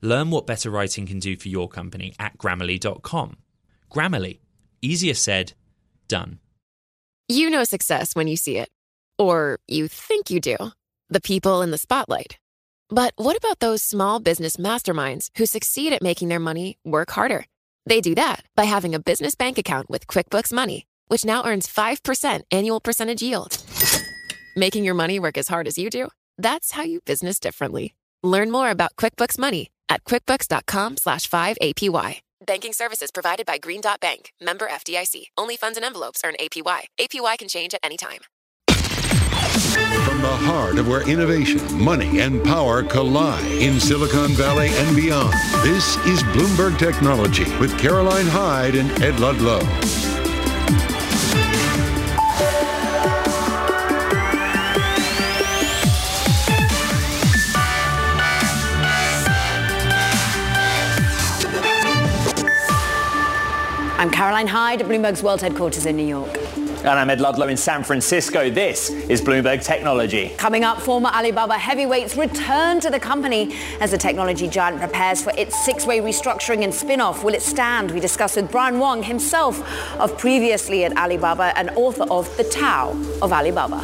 Learn what better writing can do for your company at Grammarly.com. Grammarly. Easier said, done. You know success when you see it. Or you think you do. The people in the spotlight. But what about those small business masterminds who succeed at making their money work harder? They do that by having a business bank account with QuickBooks Money, which now earns 5% annual percentage yield. Making your money work as hard as you do? That's how you business differently. Learn more about QuickBooks Money at quickbooks.com/5APY. Banking services provided by Green Dot Bank. Member FDIC. Only funds and envelopes earn APY. APY can change at any time. From the heart of where innovation, money, and power collide in Silicon Valley and beyond, this is Bloomberg Technology with Caroline Hyde and Ed Ludlow. I'm Caroline Hyde at Bloomberg's World Headquarters in New York. And I'm Ed Ludlow in San Francisco. This is Bloomberg Technology. Coming up, former Alibaba heavyweights return to the company as the technology giant prepares for its six-way restructuring and spin-off. Will it stand? We discuss with Brian Wong, himself of previously at Alibaba and author of The Tower of Alibaba.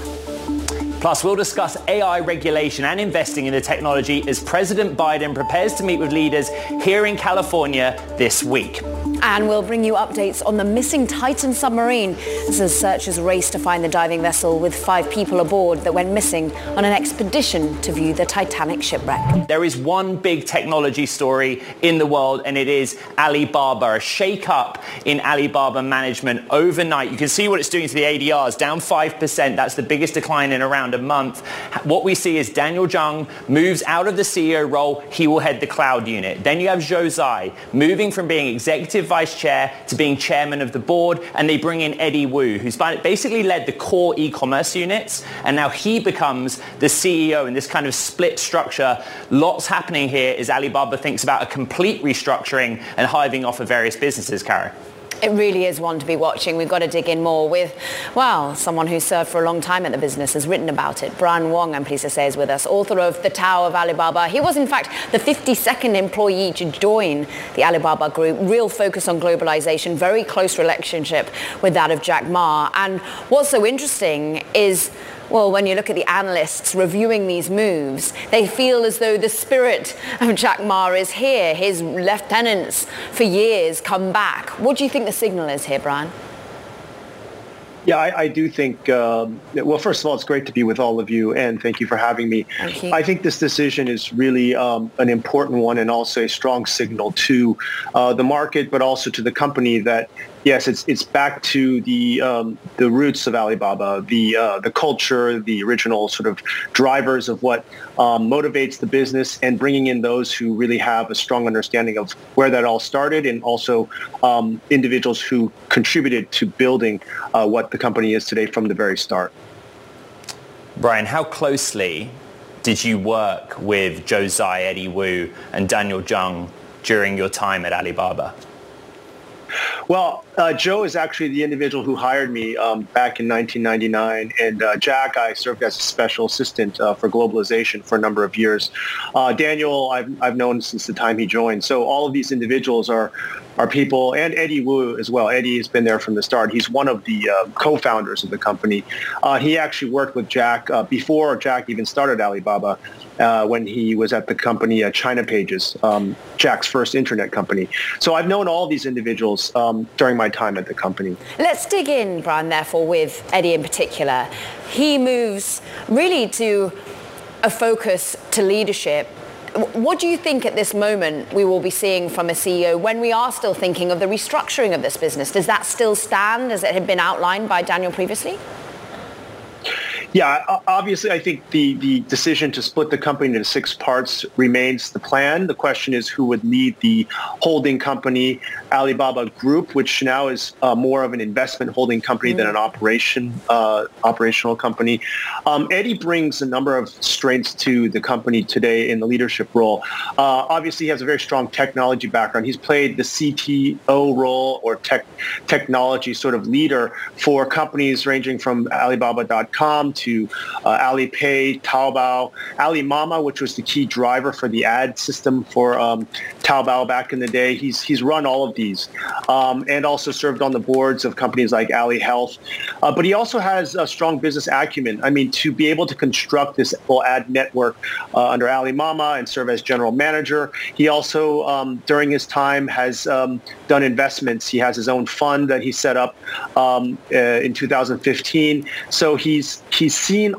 Plus, we'll discuss AI regulation and investing in the technology as President Biden prepares to meet with leaders here in California this week. And we'll bring you updates on the missing Titan submarine as searchers race to find the diving vessel with 5 people aboard that went missing on an expedition to view the Titanic shipwreck. There is one big technology story in the world, and it is Alibaba. A shake-up in Alibaba management overnight. You can see what it's doing to the ADRs, down 5%. That's the biggest decline in around a month. What we see is Daniel Zhang moves out of the CEO role. He will head the cloud unit. Then you have Zhou Zai moving from being executive vice chair to being chairman of the board. And they bring in Eddie Wu, who's basically led the core e-commerce units. And now he becomes the CEO in this kind of split structure. Lots happening here as Alibaba thinks about a complete restructuring and hiving off of various businesses, Karen. It really is one to be watching. We've got to dig in more with, well, someone who served for a long time at the business, has written about it. Brian Wong, I'm pleased to say, is with us, author of The Tower of Alibaba. He was, in fact, the 52nd employee to join the Alibaba group. Real focus on globalization, very close relationship with that of Jack Ma. And what's so interesting is, well, when you look at the analysts reviewing these moves, they feel as though the spirit of Jack Ma is here. His lieutenants for years come back. What do you think the signal is here, Brian? Yeah, I do think, well, first of all, it's great to be with all of you, and thank you for having me. I think this decision is really an important one, and also a strong signal to the market, but also to the company that, yes, it's back to the roots of Alibaba, the culture, the original sort of drivers of what motivates the business, and bringing in those who really have a strong understanding of where that all started, and also individuals who contributed to building what the company is today from the very start. Brian, how closely did you work with Zhou Zai, Eddie Wu, and Daniel Zhang during your time at Alibaba? Well, Joe is actually the individual who hired me back in 1999. And Jack, I served as a special assistant for globalization for a number of years. Daniel, I've known since the time he joined. So all of these individuals are people, and Eddie Wu as well. Eddie has been there from the start. He's one of the co-founders of the company. He actually worked with Jack before Jack even started Alibaba, when he was at the company China Pages, Jack's first internet company. So I've known all these individuals during my time at the company. Let's dig in, Brian, therefore, with Eddie in particular. He moves really to a focus to leadership. What do you think at this moment we will be seeing from a CEO when we are still thinking of the restructuring of this business? Does that still stand as it had been outlined by Daniel previously? Yeah, obviously, I think the decision to split the company into six parts remains the plan. The question is who would lead the holding company, Alibaba Group, which now is more of an investment holding company than an operational company. Eddie brings a number of strengths to the company today in the leadership role. Obviously, he has a very strong technology background. He's played the CTO role or technology sort of leader for companies ranging from Alibaba.com to Alipay, Taobao, Ali Mama, which was the key driver for the ad system for Taobao back in the day. He's run all of these and also served on the boards of companies like Ali Health. But he also has a strong business acumen. I mean, to be able to construct this full ad network under Ali Mama and serve as general manager. He also, during his time, has done investments. He has his own fund that he set up in 2015. So he's seen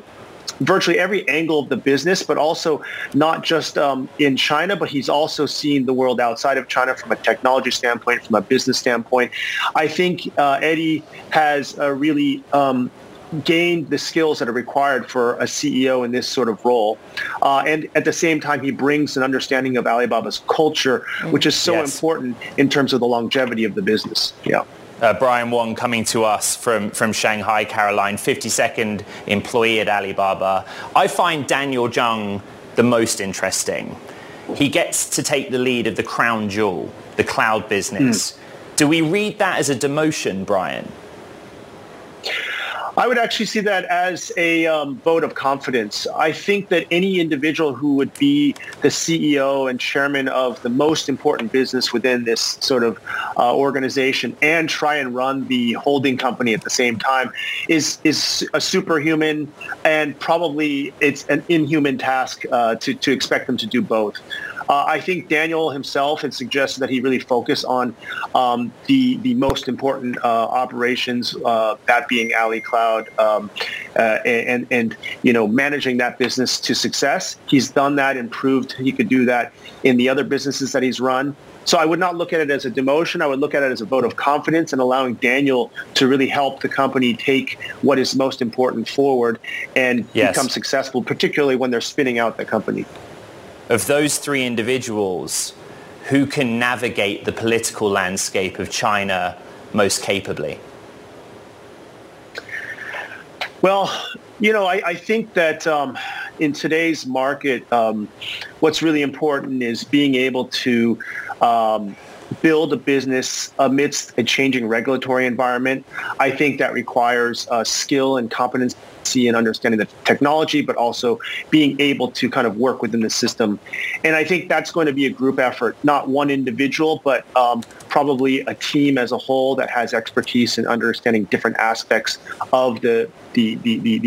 virtually every angle of the business, but also not just in China, but he's also seen the world outside of China from a technology standpoint, from a business standpoint. I think Eddie has a really gained the skills that are required for a CEO in this sort of role. And at the same time, he brings an understanding of Alibaba's culture, which is so important in terms of the longevity of the business. Yeah. Brian Wong coming to us from Shanghai, Caroline, 52nd employee at Alibaba. I find Daniel Zhang the most interesting. He gets to take the lead of the crown jewel, the cloud business. Do we read that as a demotion, Brian? I would actually see that as a vote of confidence. I think that any individual who would be the CEO and chairman of the most important business within this sort of organization and try and run the holding company at the same time is a superhuman, and probably it's an inhuman task to expect them to do both. I think Daniel himself had suggested that he really focus on the most important operations, that being Ali Cloud, and you know, managing that business to success. He's done that and proved he could do that in the other businesses that he's run. So I would not look at it as a demotion. I would look at it as a vote of confidence and allowing Daniel to really help the company take what is most important forward and become successful, particularly when they're spinning out the company. Of those three individuals, who can navigate the political landscape of China most capably? Well, you know, I think that in today's market, what's really important is being able to build a business amidst a changing regulatory environment. I think that requires skill and competence and understanding the technology, but also being able to kind of work within the system. And I think that's going to be a group effort, not one individual, but probably a team as a whole that has expertise in understanding different aspects of the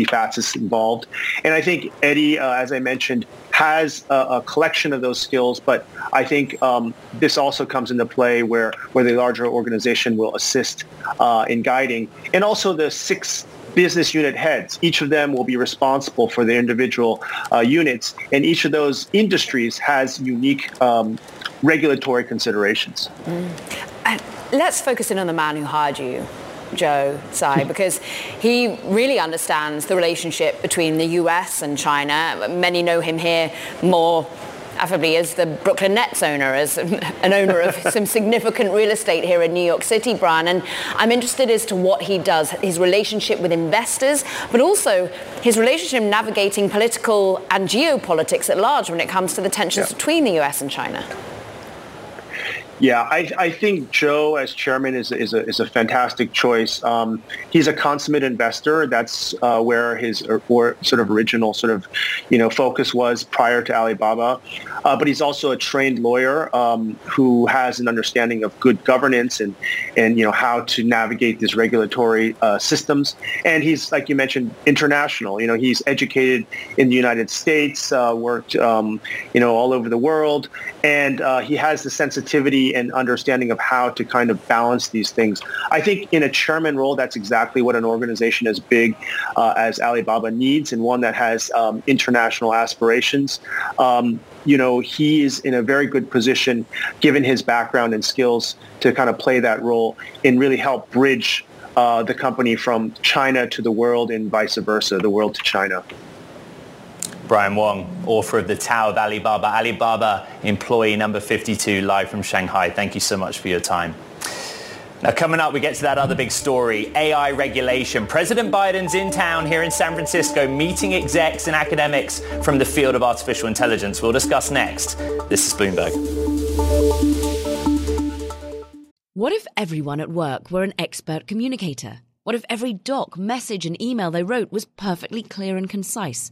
facets involved. And I think Eddie, as I mentioned, has a collection of those skills, but I think this also comes into play where the larger organization will assist in guiding. And also the six business unit heads. Each of them will be responsible for their individual units, and each of those industries has unique regulatory considerations. And let's focus in on the man who hired you, Joe Tsai, because he really understands the relationship between the US and China. Many know him here more affably as the Brooklyn Nets owner, as an owner of some significant real estate here in New York City, Brian. And I'm interested as to what he does, his relationship with investors, but also his relationship navigating political and geopolitics at large when it comes to the tensions between the US and China. Yeah, I think Joe as chairman is a fantastic choice. He's a consummate investor. That's where his original you know, focus was prior to Alibaba. But he's also a trained lawyer who has an understanding of good governance and you know, how to navigate these regulatory systems. And he's, like you mentioned, international. You know, he's educated in the United States, worked you know, all over the world, and he has the sensitivity and understanding of how to kind of balance these things. I think in a chairman role, that's exactly what an organization as big as Alibaba needs, and one that has international aspirations. You know, he is in a very good position, given his background and skills, to kind of play that role and really help bridge the company from China to the world and vice versa, the world to China. Brian Wong, author of The Tower of Alibaba, Alibaba employee number 52, live from Shanghai. Thank you so much for your time. Now, coming up, we get to that other big story, AI regulation. President Biden's in town here in San Francisco, meeting execs and academics from the field of artificial intelligence. We'll discuss next. This is Bloomberg. What if everyone at work were an expert communicator? What if every doc, message, and email they wrote was perfectly clear and concise?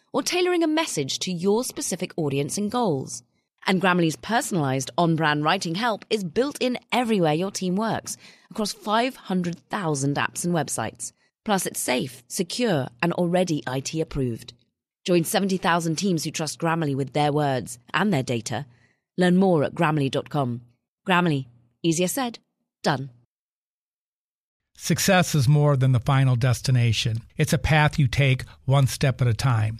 or tailoring a message to your specific audience and goals. And Grammarly's personalized on-brand writing help is built in everywhere your team works, across 500,000 apps and websites. Plus, it's safe, secure, and already IT approved. Join 70,000 teams who trust Grammarly with their words and their data. Learn more at Grammarly.com. Grammarly. Easier said, done. Success is more than the final destination. It's a path you take one step at a time.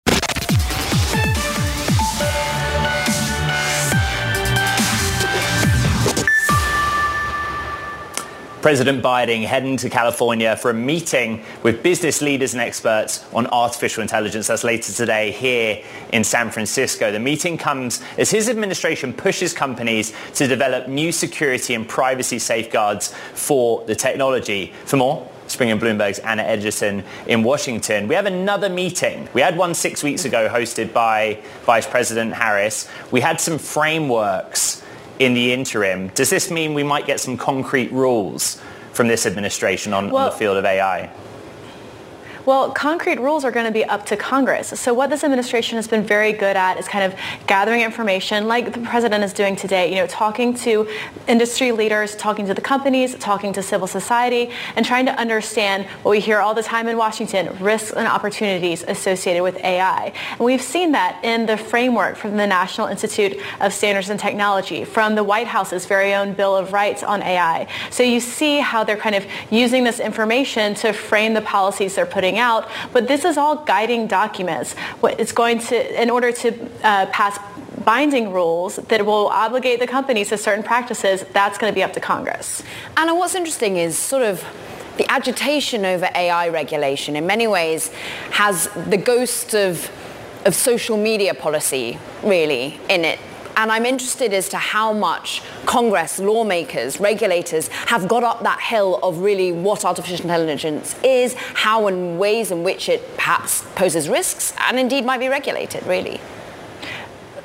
President Biden heading to California for a meeting with business leaders and experts on artificial intelligence. That's later today here in San Francisco. The meeting comes as his administration pushes companies to develop new security and privacy safeguards for the technology. For more, Spring and Bloomberg's Anna Edgerton in Washington. We have another meeting. We had one 6 weeks ago hosted by Vice President Harris. We had some frameworks in the interim. Does this mean we might get some concrete rules from this administration on the field of AI? Well, concrete rules are going to be up to Congress. So what this administration has been very good at is kind of gathering information like the president is doing today, talking to industry leaders, talking to the companies, talking to civil society, and trying to understand what we hear all the time in Washington, risks and opportunities associated with AI. And we've seen that in the framework from the National Institute of Standards and Technology, from the White House's very own Bill of Rights on AI. So you see how they're kind of using this information to frame the policies they're putting out, but this is all guiding documents. It's going to, in order to pass binding rules that will obligate the companies to certain practices, that's going to be up to Congress. Anna, what's interesting is sort of the agitation over AI regulation in many ways has the ghost of social media policy really in it. And I'm interested as to how much Congress, lawmakers, regulators have got up that hill of really what artificial intelligence is, how and ways in which it perhaps poses risks and indeed might be regulated, really.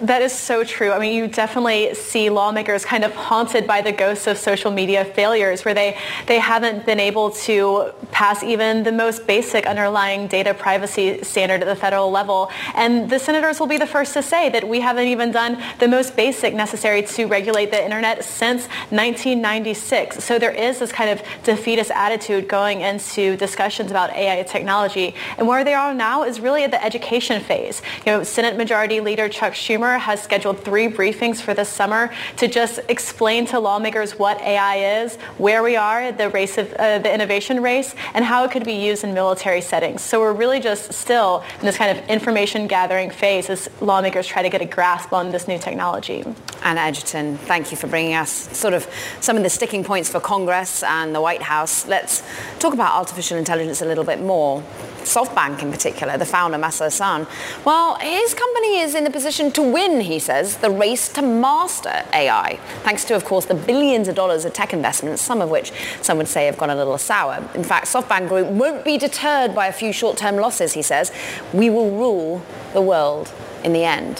That is so true. I mean, you definitely see lawmakers kind of haunted by the ghosts of social media failures where they haven't been able to pass even the most basic underlying data privacy standard at the federal level. And the senators will be the first to say that we haven't even done the most basic necessary to regulate the internet since 1996. So there is this kind of defeatist attitude going into discussions about AI technology. And where they are now is really at the education phase. Senate Majority Leader Chuck Schumer has scheduled 3 briefings for this summer to just explain to lawmakers what AI is, where we are, the innovation race, and how it could be used in military settings. So we're really just still in this kind of information gathering phase as lawmakers try to get a grasp on this new technology. Anna Edgerton, thank you for bringing us sort of some of the sticking points for Congress and the White House. Let's talk about artificial intelligence a little bit more. SoftBank in particular, the founder, Masayoshi Son. Well, his company is in the position to win, he says, the race to master AI, thanks to, of course, the billions of dollars of tech investments, some of which some would say have gone a little sour. In fact, SoftBank Group won't be deterred by a few short-term losses, he says. We will rule the world in the end.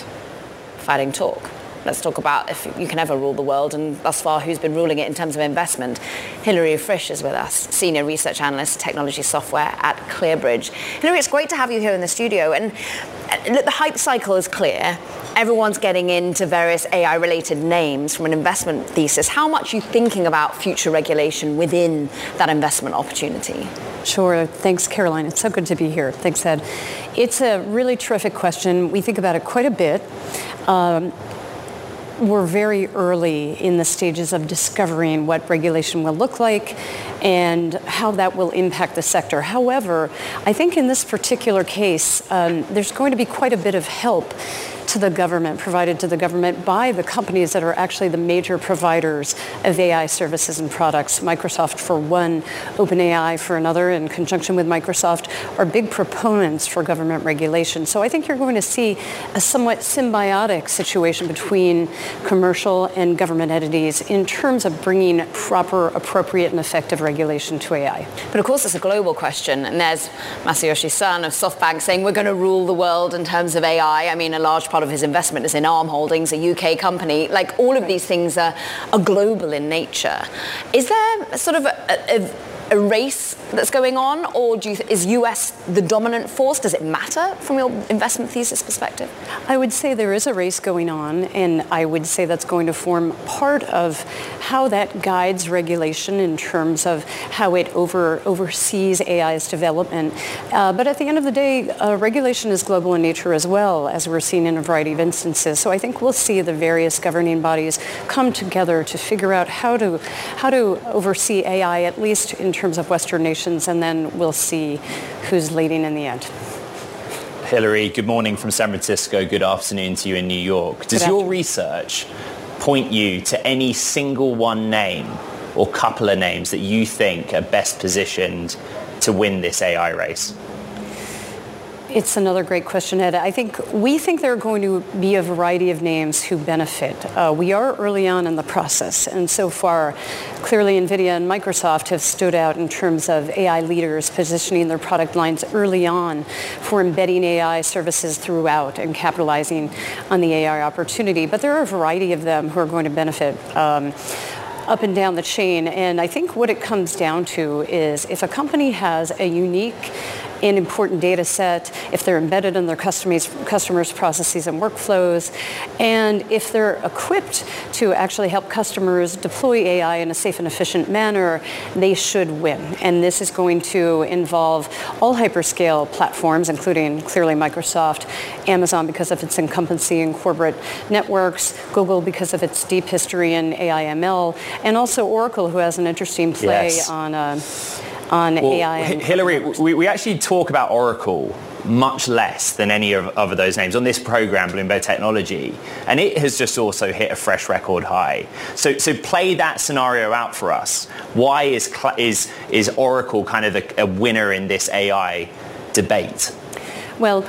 Fighting talk. Let's talk about if you can ever rule the world, and thus far who's been ruling it in terms of investment. Hilary Frisch is with us, Senior Research Analyst, Technology Software at ClearBridge. Hilary, it's great to have you here in the studio. And look, the hype cycle is clear. Everyone's getting into various AI-related names from an investment thesis. How much are you thinking about future regulation within that investment opportunity? Sure. Thanks, Caroline. It's so good to be here. Thanks, Ed. It's a really terrific question. We think about it quite a bit. We're very early in the stages of discovering what regulation will look like and how that will impact the sector. However, I think in this particular case, there's going to be quite a bit of help to the government, provided to the government by the companies that are actually the major providers of AI services and products. Microsoft for one, OpenAI for another, in conjunction with Microsoft, are big proponents for government regulation. So I think you're going to see a somewhat symbiotic situation between commercial and government entities in terms of bringing proper, appropriate, and effective regulation to AI. But of course, it's a global question. And there's Masayoshi Son of SoftBank saying we're going to rule the world in terms of AI. I mean, a large part of his investment is in Arm Holdings, a UK company. Like, all of these things are global in nature. Is there sort of a race that's going on, or is US the dominant force? Does it matter from your investment thesis perspective? I would say there is a race going on, and I would say that's going to form part of how that guides regulation in terms of how it oversees AI's development. But at the end of the day, regulation is global in nature as well, as we're seeing in a variety of instances. So I think we'll see the various governing bodies come together to figure out how to oversee AI, at least in terms of Western nations, and then we'll see who's leading in the end. Hilary, good morning from San Francisco. Good afternoon to you in New York. Does your research point you to any single one name or couple of names that you think are best positioned to win this AI race? It's another great question, Ed. We think there are going to be a variety of names who benefit. We are early on in the process, and so far, clearly NVIDIA and Microsoft have stood out in terms of AI leaders positioning their product lines early on for embedding AI services throughout and capitalizing on the AI opportunity. But there are a variety of them who are going to benefit up and down the chain. And I think what it comes down to is if a company has a unique an important data set, if they're embedded in their customers' processes and workflows, and if they're equipped to actually help customers deploy AI in a safe and efficient manner, they should win. And this is going to involve all hyperscale platforms, including clearly Microsoft, Amazon because of its incumbency in corporate networks, Google because of its deep history in AI/ML, and also Oracle, who has an interesting play on AI. Hilary, we actually talk about Oracle much less than any of those names on this program, Bloomberg Technology, and it has just also hit a fresh record high. So play that scenario out for us. Why is Oracle kind of a winner in this AI debate? Well,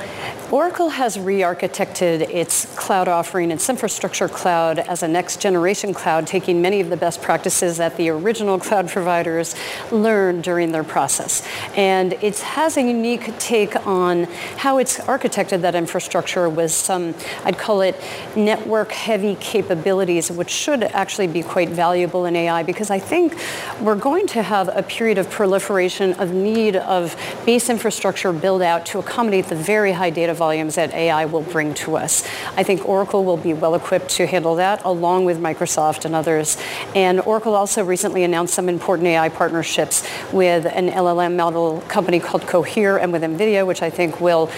Oracle has re-architected its cloud offering, its infrastructure cloud, as a next-generation cloud, taking many of the best practices that the original cloud providers learned during their process. And it has a unique take on how it's architected that infrastructure with some, I'd call it, network-heavy capabilities, which should actually be quite valuable in AI, because I think we're going to have a period of proliferation of need of base infrastructure build-out to accommodate the very high data volumes that AI will bring to us. I think Oracle will be well equipped to handle that, along with Microsoft and others. And Oracle also recently announced some important AI partnerships with an LLM model company called Cohere and with NVIDIA, which I think will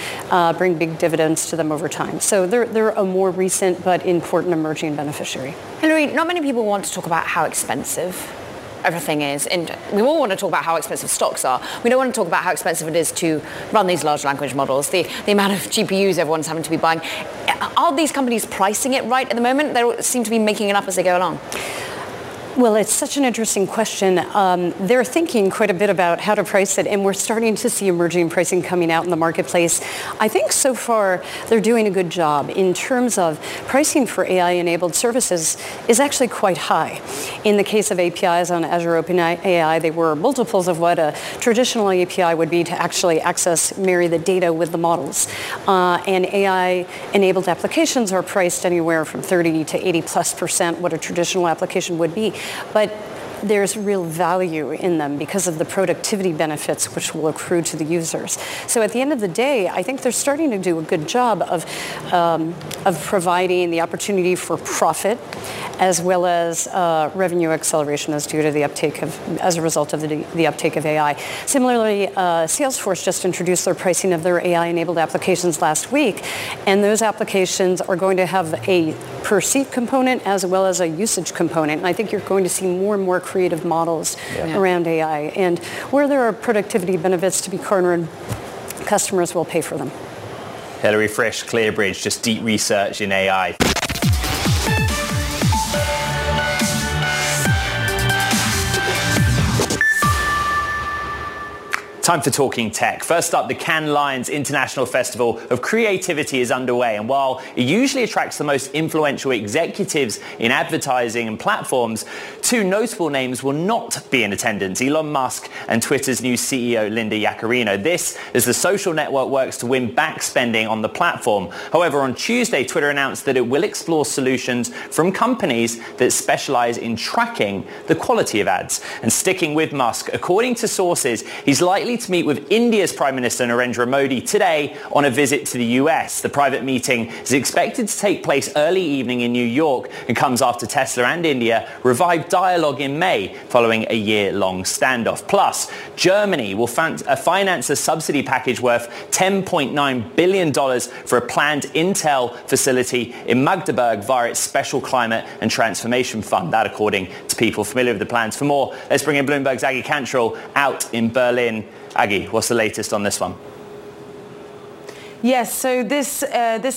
bring big dividends to them over time. So they're a more recent but important emerging beneficiary. Hilary, not many people want to talk about how expensive everything is. And we all want to talk about how expensive stocks are. We don't want to talk about how expensive it is to run these large language models, the amount of GPUs everyone's having to be buying. Are these companies pricing it right at the moment? They seem to be making it up as they go along. Well, it's such an interesting question. They're thinking quite a bit about how to price it, and we're starting to see emerging pricing coming out in the marketplace. I think so far they're doing a good job in terms of pricing for AI-enabled services is actually quite high. In the case of APIs on Azure OpenAI, they were multiples of what a traditional API would be to actually marry the data with the models. And AI-enabled applications are priced anywhere from 30 to 80+% what a traditional application would be. But there's real value in them because of the productivity benefits which will accrue to the users. So at the end of the day, I think they're starting to do a good job of providing the opportunity for profit as well as revenue acceleration as a result of the uptake of AI. Similarly, Salesforce just introduced their pricing of their AI-enabled applications last week, and those applications are going to have a per-seat component as well as a usage component. And I think you're going to see more and more creative models around AI. And where there are productivity benefits to be cornered, customers will pay for them. Hilary Frisch, ClearBridge, just deep research in AI. Time for Talking Tech. First up, the Cannes Lions International Festival of Creativity is underway. And while it usually attracts the most influential executives in advertising and platforms, two notable names will not be in attendance: Elon Musk and Twitter's new CEO, Linda Yaccarino. This as the social network works to win back spending on the platform. However, on Tuesday, Twitter announced that it will explore solutions from companies that specialize in tracking the quality of ads. And sticking with Musk, according to sources, he's likely to meet with India's Prime Minister Narendra Modi today on a visit to the US. The private meeting is expected to take place early evening in New York and comes after Tesla and India revived dialogue in May following a year-long standoff. Plus, Germany will finance a subsidy package worth $10.9 billion for a planned Intel facility in Magdeburg via its Special Climate and Transformation Fund. That, according to people familiar with the plans. For more, let's bring in Bloomberg's Aggie Cantrell out in Berlin. Aggie, what's the latest on this one? Yes, so this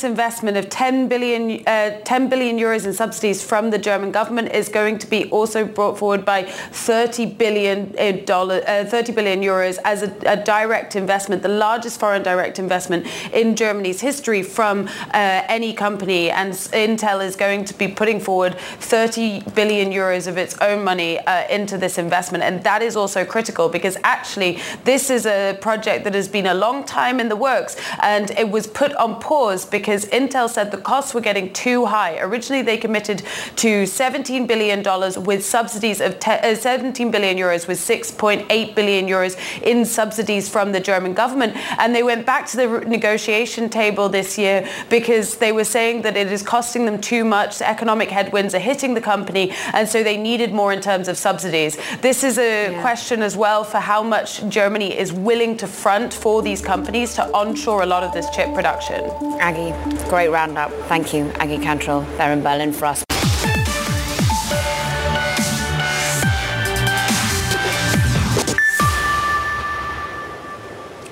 investment of 10 billion euros in subsidies from the German government is going to be also brought forward by €30 billion as a direct investment, the largest foreign direct investment in Germany's history from any company. And Intel is going to be putting forward 30 billion euros of its own money into this investment. And that is also critical because actually this is a project that has been a long time in the works, and it was put on pause because Intel said the costs were getting too high. Originally, they committed to $17 billion with subsidies of 17 billion euros, with 6.8 billion euros in subsidies from the German government. And they went back to the negotiation table this year because they were saying that it is costing them too much. Economic headwinds are hitting the company, and so they needed more in terms of subsidies. This is a question as well for how much Germany is willing to front for these companies to onshore a lot of this chip production. Aggie, great roundup. Thank you, Aggie Cantrell, there in Berlin for us.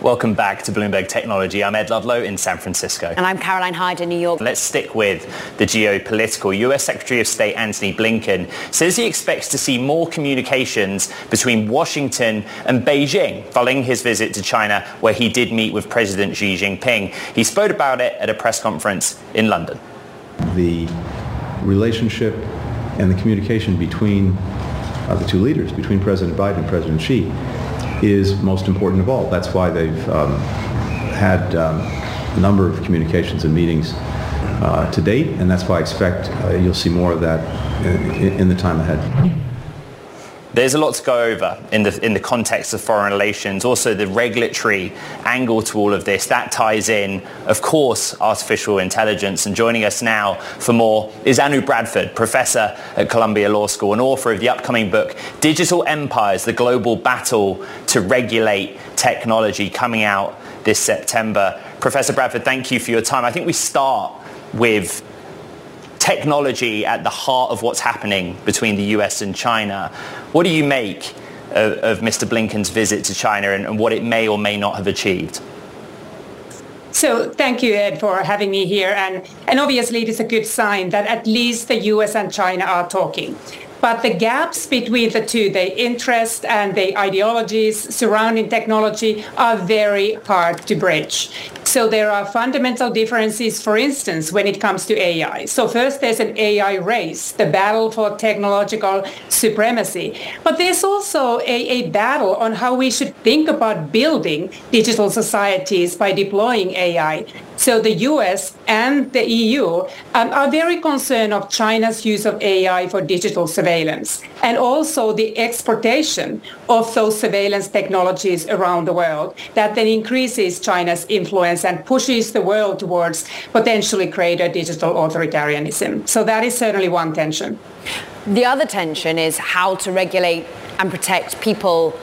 Welcome back to Bloomberg Technology. I'm Ed Ludlow in San Francisco. And I'm Caroline Hyde in New York. Let's stick with the geopolitical. US Secretary of State Antony Blinken says he expects to see more communications between Washington and Beijing following his visit to China, where he did meet with President Xi Jinping. He spoke about it at a press conference in London. The relationship and the communication between the two leaders, between President Biden and President Xi, is most important of all. That's why they've had a number of communications and meetings to date, and that's why I expect you'll see more of that in the time ahead. There's a lot to go over in the context of foreign relations. Also, the regulatory angle to all of this. That ties in, of course, artificial intelligence. And joining us now for more is Anu Bradford, professor at Columbia Law School and author of the upcoming book, Digital Empires, The Global Battle to Regulate Technology, coming out this September. Professor Bradford, thank you for your time. I think we start with technology at the heart of what's happening between the US and China. What do you make of Mr. Blinken's visit to China and what it may or may not have achieved? So thank you, Ed, for having me here. And obviously, it is a good sign that at least the US and China are talking. But the gaps between the two, the interests and the ideologies surrounding technology, are very hard to bridge. So there are fundamental differences, for instance, when it comes to AI. So first, there's an AI race, the battle for technological supremacy. But there's also a battle on how we should think about building digital societies by deploying AI. So the US and the EU are very concerned of China's use of AI for digital surveillance and also the exportation of those surveillance technologies around the world. That then increases China's influence and pushes the world towards potentially greater digital authoritarianism. So that is certainly one tension. The other tension is how to regulate and protect people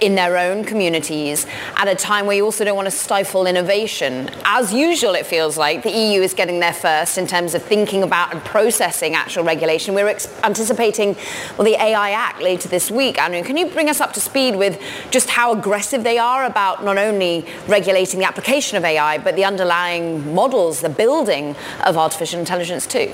in their own communities at a time where you also don't want to stifle innovation. As usual, it feels like the EU is getting there first in terms of thinking about and processing actual regulation. We're anticipating the AI Act later this week. Andrew, can you bring us up to speed with just how aggressive they are about not only regulating the application of AI, but the underlying models, the building of artificial intelligence too?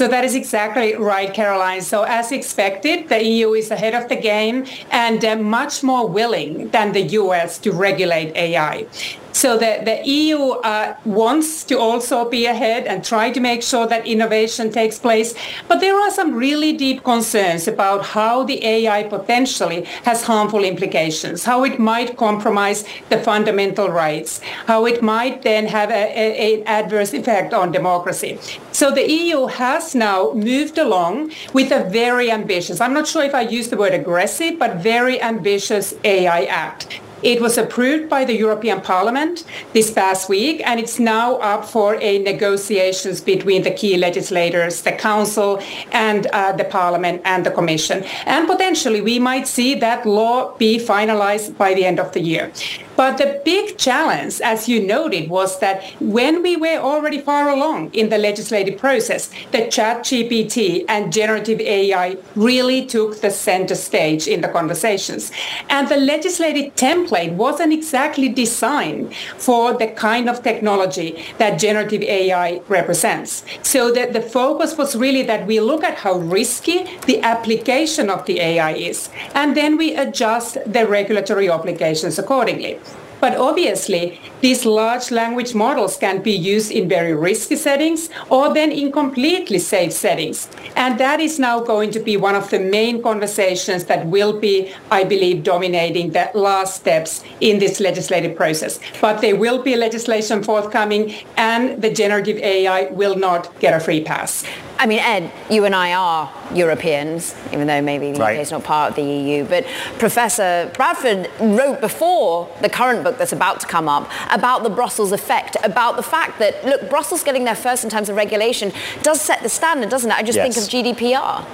So that is exactly right, Caroline. So as expected, the EU is ahead of the game and much more willing than the US to regulate AI. So the EU wants to also be ahead and try to make sure that innovation takes place. But there are some really deep concerns about how the AI potentially has harmful implications, how it might compromise the fundamental rights, how it might then have an adverse effect on democracy. So the EU has now moved along with a very ambitious, I'm not sure if I use the word aggressive, but very ambitious AI Act. It was approved by the European Parliament this past week, and it's now up for negotiations between the key legislators, the Council and the Parliament and the Commission. And potentially we might see that law be finalized by the end of the year. But the big challenge, as you noted, was that when we were already far along in the legislative process, the ChatGPT and generative AI really took the center stage in the conversations. And the legislative template wasn't exactly designed for the kind of technology that generative AI represents. So that the focus was really that we look at how risky the application of the AI is, and then we adjust the regulatory obligations accordingly. But obviously, these large language models can be used in very risky settings or then in completely safe settings. And that is now going to be one of the main conversations that will be, I believe, dominating the last steps in this legislative process. But there will be legislation forthcoming, and the generative AI will not get a free pass. I mean, Ed, you and I are Europeans, even though maybe the UK is not part of the EU. But Professor Bradford wrote before the current book that's about to come up about the Brussels effect, about the fact that, look, Brussels getting there first in terms of regulation does set the standard, doesn't it? I just think of GDPR.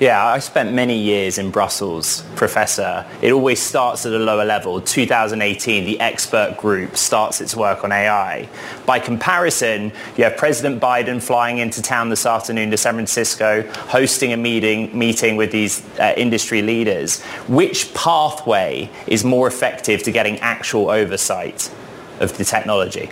Yeah, I spent many years in Brussels, Professor. It always starts at a lower level. 2018, the expert group starts its work on AI. By comparison, you have President Biden flying into town this afternoon to San Francisco, hosting a meeting with these industry leaders. Which pathway is more effective to getting actual oversight of the technology?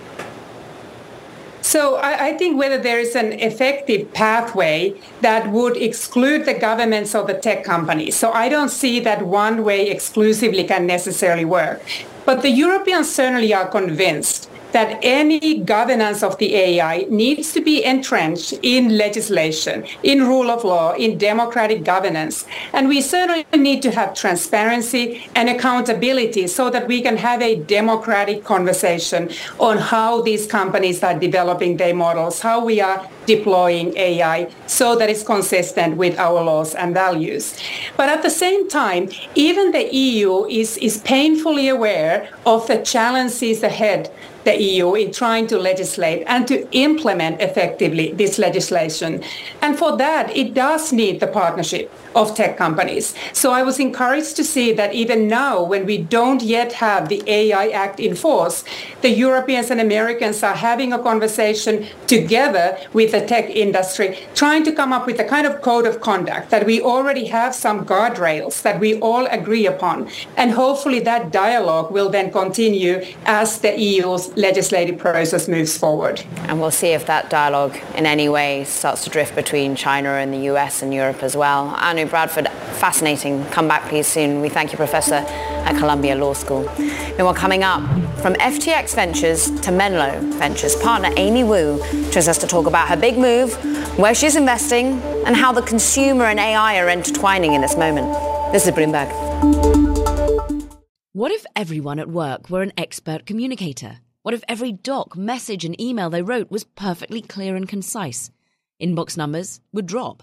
So I think whether there is an effective pathway that would exclude the governments or the tech companies. So I don't see that one way exclusively can necessarily work. But the Europeans certainly are convinced that any governance of the AI needs to be entrenched in legislation, in rule of law, in democratic governance. And we certainly need to have transparency and accountability so that we can have a democratic conversation on how these companies are developing their models, how we are deploying AI so that it's consistent with our laws and values. But at the same time, even the EU is painfully aware of the challenges ahead the EU in trying to legislate and to implement effectively this legislation. And for that, it does need the partnership of tech companies. So I was encouraged to see that even now, when we don't yet have the AI Act in force, the Europeans and Americans are having a conversation together with the the tech industry, trying to come up with a kind of code of conduct that we already have some guardrails that we all agree upon. And hopefully that dialogue will then continue as the EU's legislative process moves forward. And we'll see if that dialogue in any way starts to drift between China and the US and Europe as well. Anu Bradford, fascinating. Come back, please, soon. We thank you, Professor at Columbia Law School. Meanwhile, coming up, from FTX Ventures to Menlo Ventures, partner Amy Wu joins us to talk about her big move, where she's investing, and how the consumer and AI are intertwining in this moment. This is Bloomberg. What if everyone at work were an expert communicator? What if every doc, message, and email they wrote was perfectly clear and concise? Inbox numbers would drop,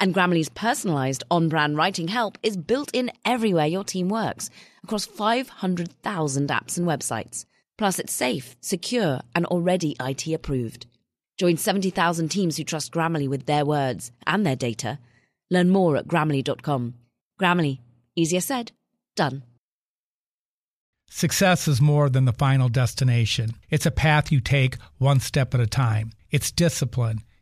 And Grammarly's personalized on-brand writing help is built in everywhere your team works, across 500,000 apps and websites. Plus, it's safe, secure, and already IT approved. Join 70,000 teams who trust Grammarly with their words and their data. Learn more at Grammarly.com. Grammarly. Easier said, done. Success is more than the final destination. It's a path you take one step at a time. It's discipline.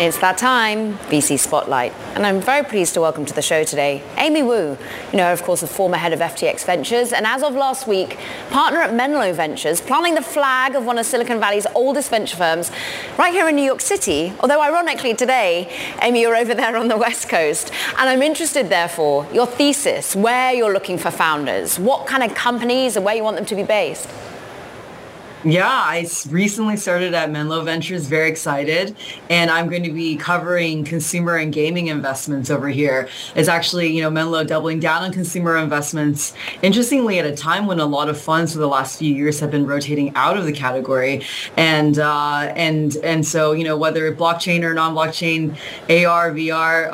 It's that time, VC Spotlight. And I'm very pleased to welcome to the show today Amy Wu, of course, the former head of FTX Ventures, and as of last week, partner at Menlo Ventures, planting the flag of one of Silicon Valley's oldest venture firms right here in New York City. Although, ironically, today, Amy, you're over there on the West Coast. And I'm interested, therefore, your thesis, where you're looking for founders, what kind of companies and where you want them to be based. Yeah, I recently started at Menlo Ventures, very excited, and I'm going to be covering consumer and gaming investments over here. It's actually, Menlo doubling down on consumer investments, interestingly, at a time when a lot of funds for the last few years have been rotating out of the category. And so, whether blockchain or non-blockchain, AR, VR,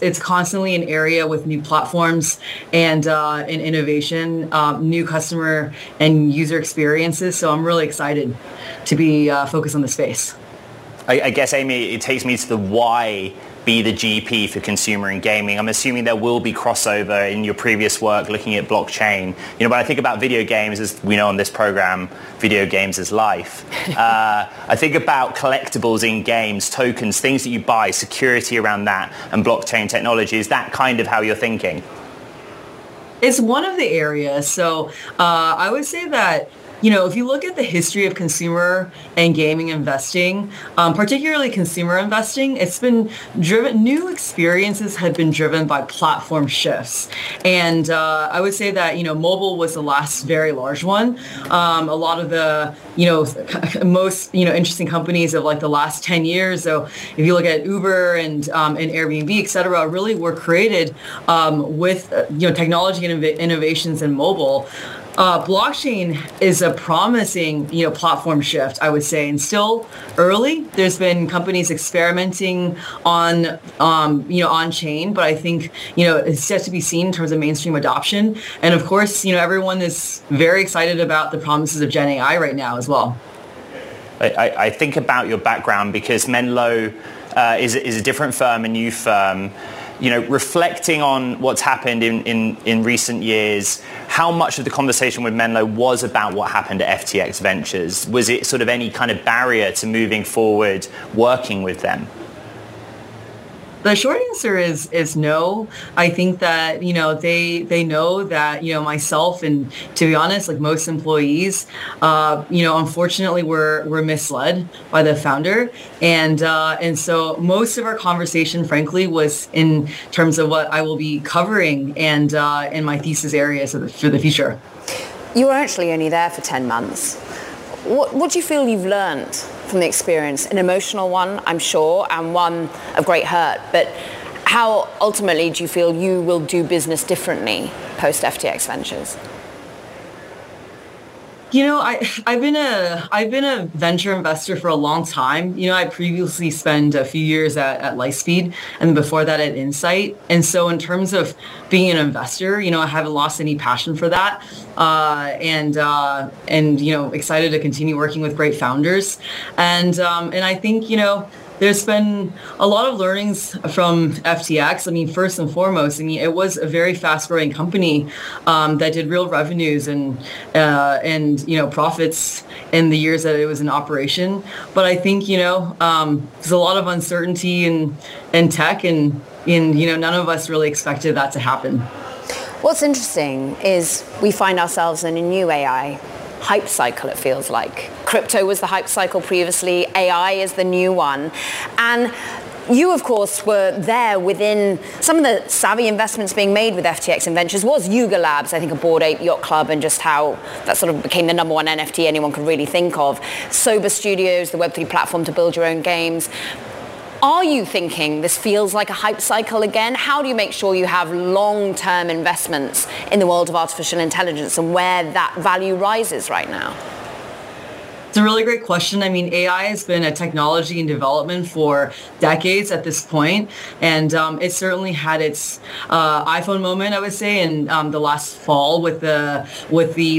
it's constantly an area with new platforms and innovation, new customer and user experiences. So I'm really excited to be focused on the space. I guess, Amy, it takes me to the why be the GP for consumer and gaming. I'm assuming there will be crossover in your previous work looking at blockchain. When I think about video games, as we know on this program, video games is life. I think about collectibles in games, tokens, things that you buy, security around that, and blockchain technology. Is that kind of how you're thinking? It's one of the areas. So I would say that, if you look at the history of consumer and gaming investing, particularly consumer investing, it's been driven, new experiences have been driven by platform shifts. And I would say that, mobile was the last very large one. A lot of the, most, interesting companies of like the last 10 years. So if you look at Uber and Airbnb, et cetera, really were created with, technology and innovations in mobile. Blockchain is a promising, platform shift, I would say, and still early. There's been companies experimenting on, on chain, but I think, it's yet to be seen in terms of mainstream adoption. And of course, everyone is very excited about the promises of Gen AI right now as well. I think about your background because Menlo is a different firm, a new firm. You know, reflecting on what's happened in recent years, how much of the conversation with Menlo was about what happened at FTX Ventures? Was it sort of any kind of barrier to moving forward, working with them? The short answer is no. I think that, you know, they know that, you know, myself and, to be honest, like most employees, you know, unfortunately we're misled by the founder. And so most of our conversation, frankly, was in terms of what I will be covering and in my thesis areas for the future. You were actually only there for 10 months. What do you feel you've learned from the experience? An emotional one, I'm sure, and one of great hurt. But how ultimately do you feel you will do business differently post-FTX Ventures? You know, I've been a venture investor for a long time. You know, I previously spent a few years at Lightspeed and before that at Insight. And so in terms of being an investor, you know, I haven't lost any passion for that. And you know, excited to continue working with great founders. And I think, you know, there's been a lot of learnings from FTX. I mean, first and foremost, I mean, it was a very fast-growing company that did real revenues and you know, profits in the years that it was in operation. But I think, you know, there's a lot of uncertainty in tech, and you know, none of us really expected that to happen. What's interesting is we find ourselves in a new AI hype cycle, it feels like. Crypto was the hype cycle previously, AI is the new one. And you, of course, were there within some of the savvy investments being made with FTX and Ventures was Yuga Labs, I think a Bored Ape Yacht Club, and just how that sort of became the number one NFT anyone could really think of. Sober Studios, the Web3 platform to build your own games. Are you thinking this feels like a hype cycle again? How do you make sure you have long-term investments in the world of artificial intelligence and where that value rises right now? It's a really great question. I mean, AI has been a technology in development for decades at this point, and it certainly had its iPhone moment, I would say, in the last fall with the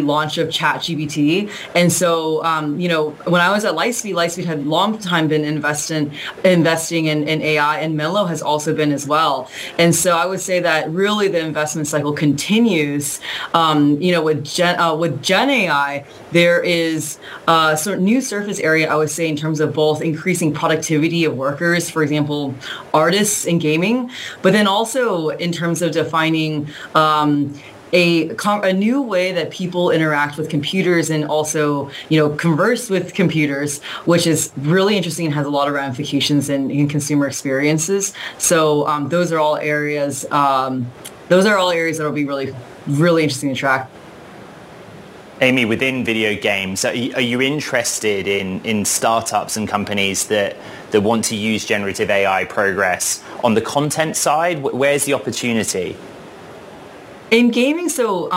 launch of ChatGPT. And so, you know, when I was at Lightspeed, Lightspeed had long time been investing in AI, and Menlo has also been as well. And so, I would say that really the investment cycle continues. You know, with Gen AI, there is sort of new surface area, I would say, in terms of both increasing productivity of workers, for example, artists in gaming, but then also in terms of defining a new way that people interact with computers and also, you know, converse with computers, which is really interesting and has a lot of ramifications in consumer experiences. So those are all areas that will be really, really interesting to track. Amy, within video games, are you interested in startups and companies that want to use generative AI progress on the content side? Where's the opportunity? In gaming, so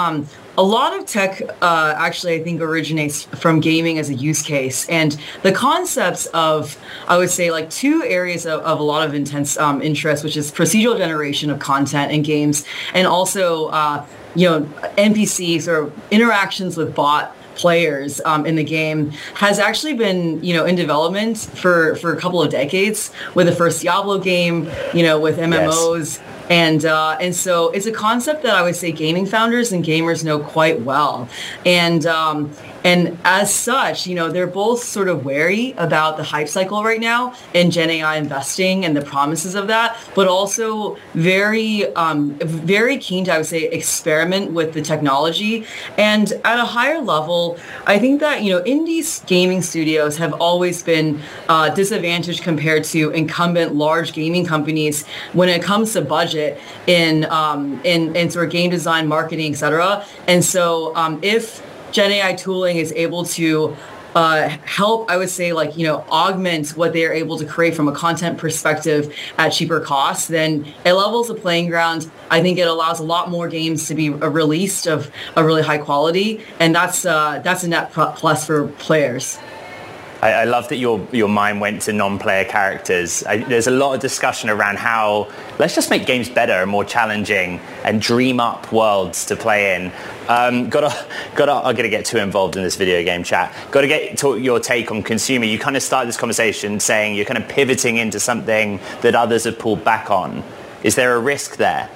a lot of tech actually, I think, originates from gaming as a use case. And the concepts of, I would say, like two areas of a lot of intense interest, which is procedural generation of content in games and also you know, NPCs or interactions with bot players in the game has actually been, you know, in development for a couple of decades with the first Diablo game, you know, with MMOs. Yes. And so it's a concept that I would say gaming founders and gamers know quite well. And as such, you know, they're both sort of wary about the hype cycle right now and Gen AI investing and the promises of that, but also very, very keen to, I would say, experiment with the technology. And at a higher level, I think that, you know, indie gaming studios have always been disadvantaged compared to incumbent large gaming companies when it comes to budget in sort of game design, marketing, et cetera. And so if Gen AI tooling is able to help, I would say, like, you know, augment what they are able to create from a content perspective at cheaper costs, then it levels the playing ground. I think it allows a lot more games to be released of a really high quality, and that's a net plus for players. I love that your mind went to non-player characters. There's a lot of discussion around how let's just make games better and more challenging and dream up worlds to play in. I'm going to get too involved in this video game chat. Got to get to your take on consumer. You kind of started this conversation saying you're kind of pivoting into something that others have pulled back on. Is there a risk there?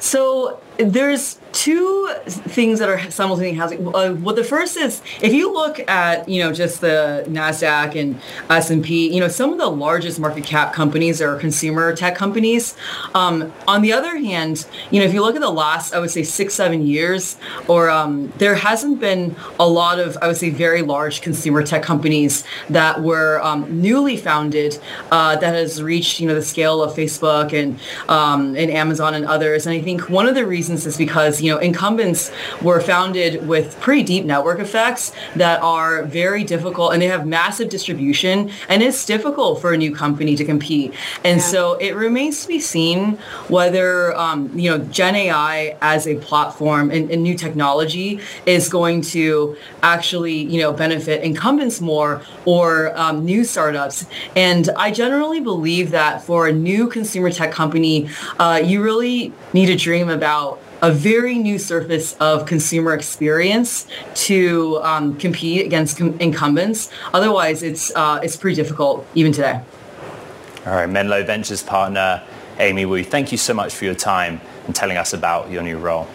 So there's two things that are simultaneously happening. Well, the first is if you look at, just the NASDAQ and S&P, some of the largest market cap companies are consumer tech companies. On the other hand, if you look at the last, I would say 6-7 years, or there hasn't been a lot of, I would say, very large consumer tech companies that were newly founded that has reached, the scale of Facebook and Amazon and others. And I think one of the reasons is because incumbents were founded with pretty deep network effects that are very difficult, and they have massive distribution, and it's difficult for a new company to compete. And so it remains to be seen whether, Gen AI as a platform and new technology is going to actually, benefit incumbents more or new startups. And I generally believe that for a new consumer tech company, you really need to dream about a very new surface of consumer experience to compete against incumbents. Otherwise, it's pretty difficult even today. All right, Menlo Ventures partner Amy Wu, thank you so much for your time and telling us about your new role.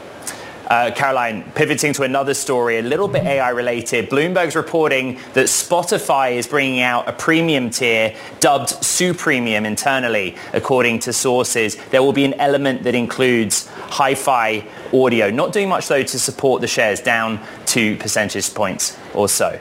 Caroline, pivoting to another story, a little bit AI-related. Bloomberg's reporting that Spotify is bringing out a premium tier dubbed Su-Premium internally. According to sources, there will be an element that includes hi-fi audio. Not doing much, though, to support the shares, down 2 percentage points or so.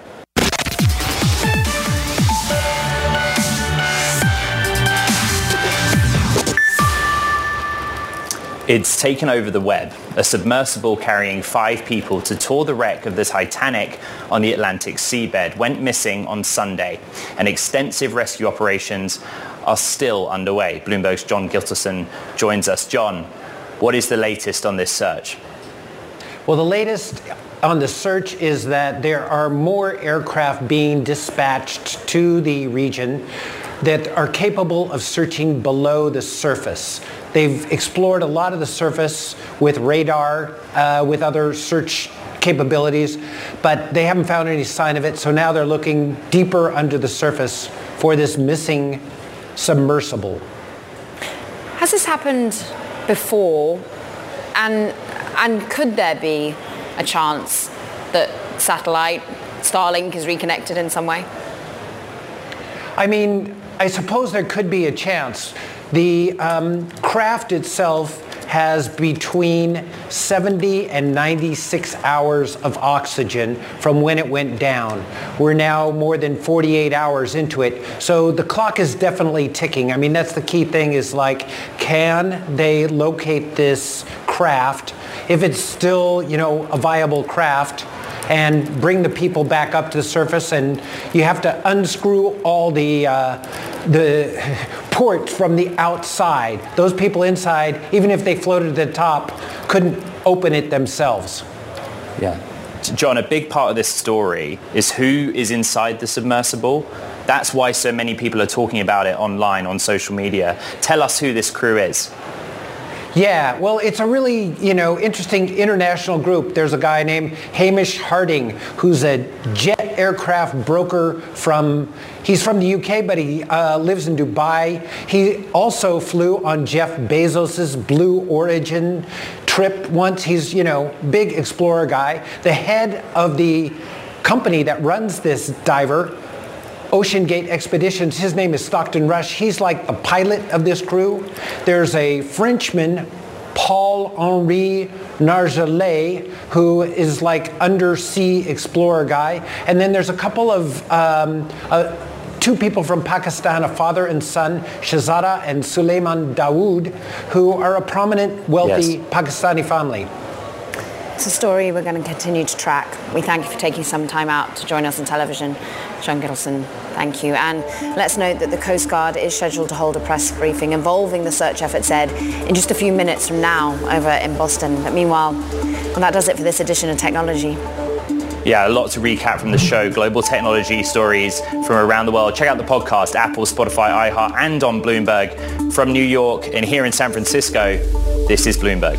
It's taken over the web, a submersible carrying 5 people to tour the wreck of the Titanic on the Atlantic seabed went missing on Sunday, and extensive rescue operations are still underway. Bloomberg's John Gilterson joins us. John, what is the latest on this search? Well, the latest on the search is that there are more aircraft being dispatched to the region that are capable of searching below the surface. They've explored a lot of the surface with radar, with other search capabilities, but they haven't found any sign of it. So now they're looking deeper under the surface for this missing submersible. Has this happened before? And could there be a chance that satellite Starlink is reconnected in some way? I mean, I suppose there could be a chance. The craft itself has between 70 and 96 hours of oxygen from when it went down. We're now more than 48 hours into it. So the clock is definitely ticking. I mean, that's the key thing is like, can they locate this craft if it's still, a viable craft, and bring the people back up to the surface? And you have to unscrew all the ports from the outside. Those people inside, even if they floated to the top, couldn't open it themselves. Yeah. John, a big part of this story is who is inside the submersible. That's why so many people are talking about it online, on social media. Tell us who this crew is. Yeah, well, it's a really, interesting international group. There's a guy named Hamish Harding, who's a jet aircraft broker he's from the UK, but he lives in Dubai. He also flew on Jeff Bezos's Blue Origin trip once. He's, big explorer guy. The head of the company that runs this diver, Ocean Gate Expeditions, his name is Stockton Rush. He's like the pilot of this crew. There's a Frenchman, Paul-Henri Nargelet, who is like undersea explorer guy. And then there's a couple of, two people from Pakistan, a father and son, Shazada and Suleiman Dawood, who are a prominent, wealthy Pakistani family. It's a story we're going to continue to track. We thank you for taking some time out to join us on television. John Gittleson, thank you. And let's note that the Coast Guard is scheduled to hold a press briefing involving the search efforts, Ed, in just a few minutes from now over in Boston. But meanwhile, well, that does it for this edition of Technology. Yeah, a lot to recap from the show. Global technology stories from around the world. Check out the podcast, Apple, Spotify, iHeart, and on Bloomberg. From New York and here in San Francisco, this is Bloomberg.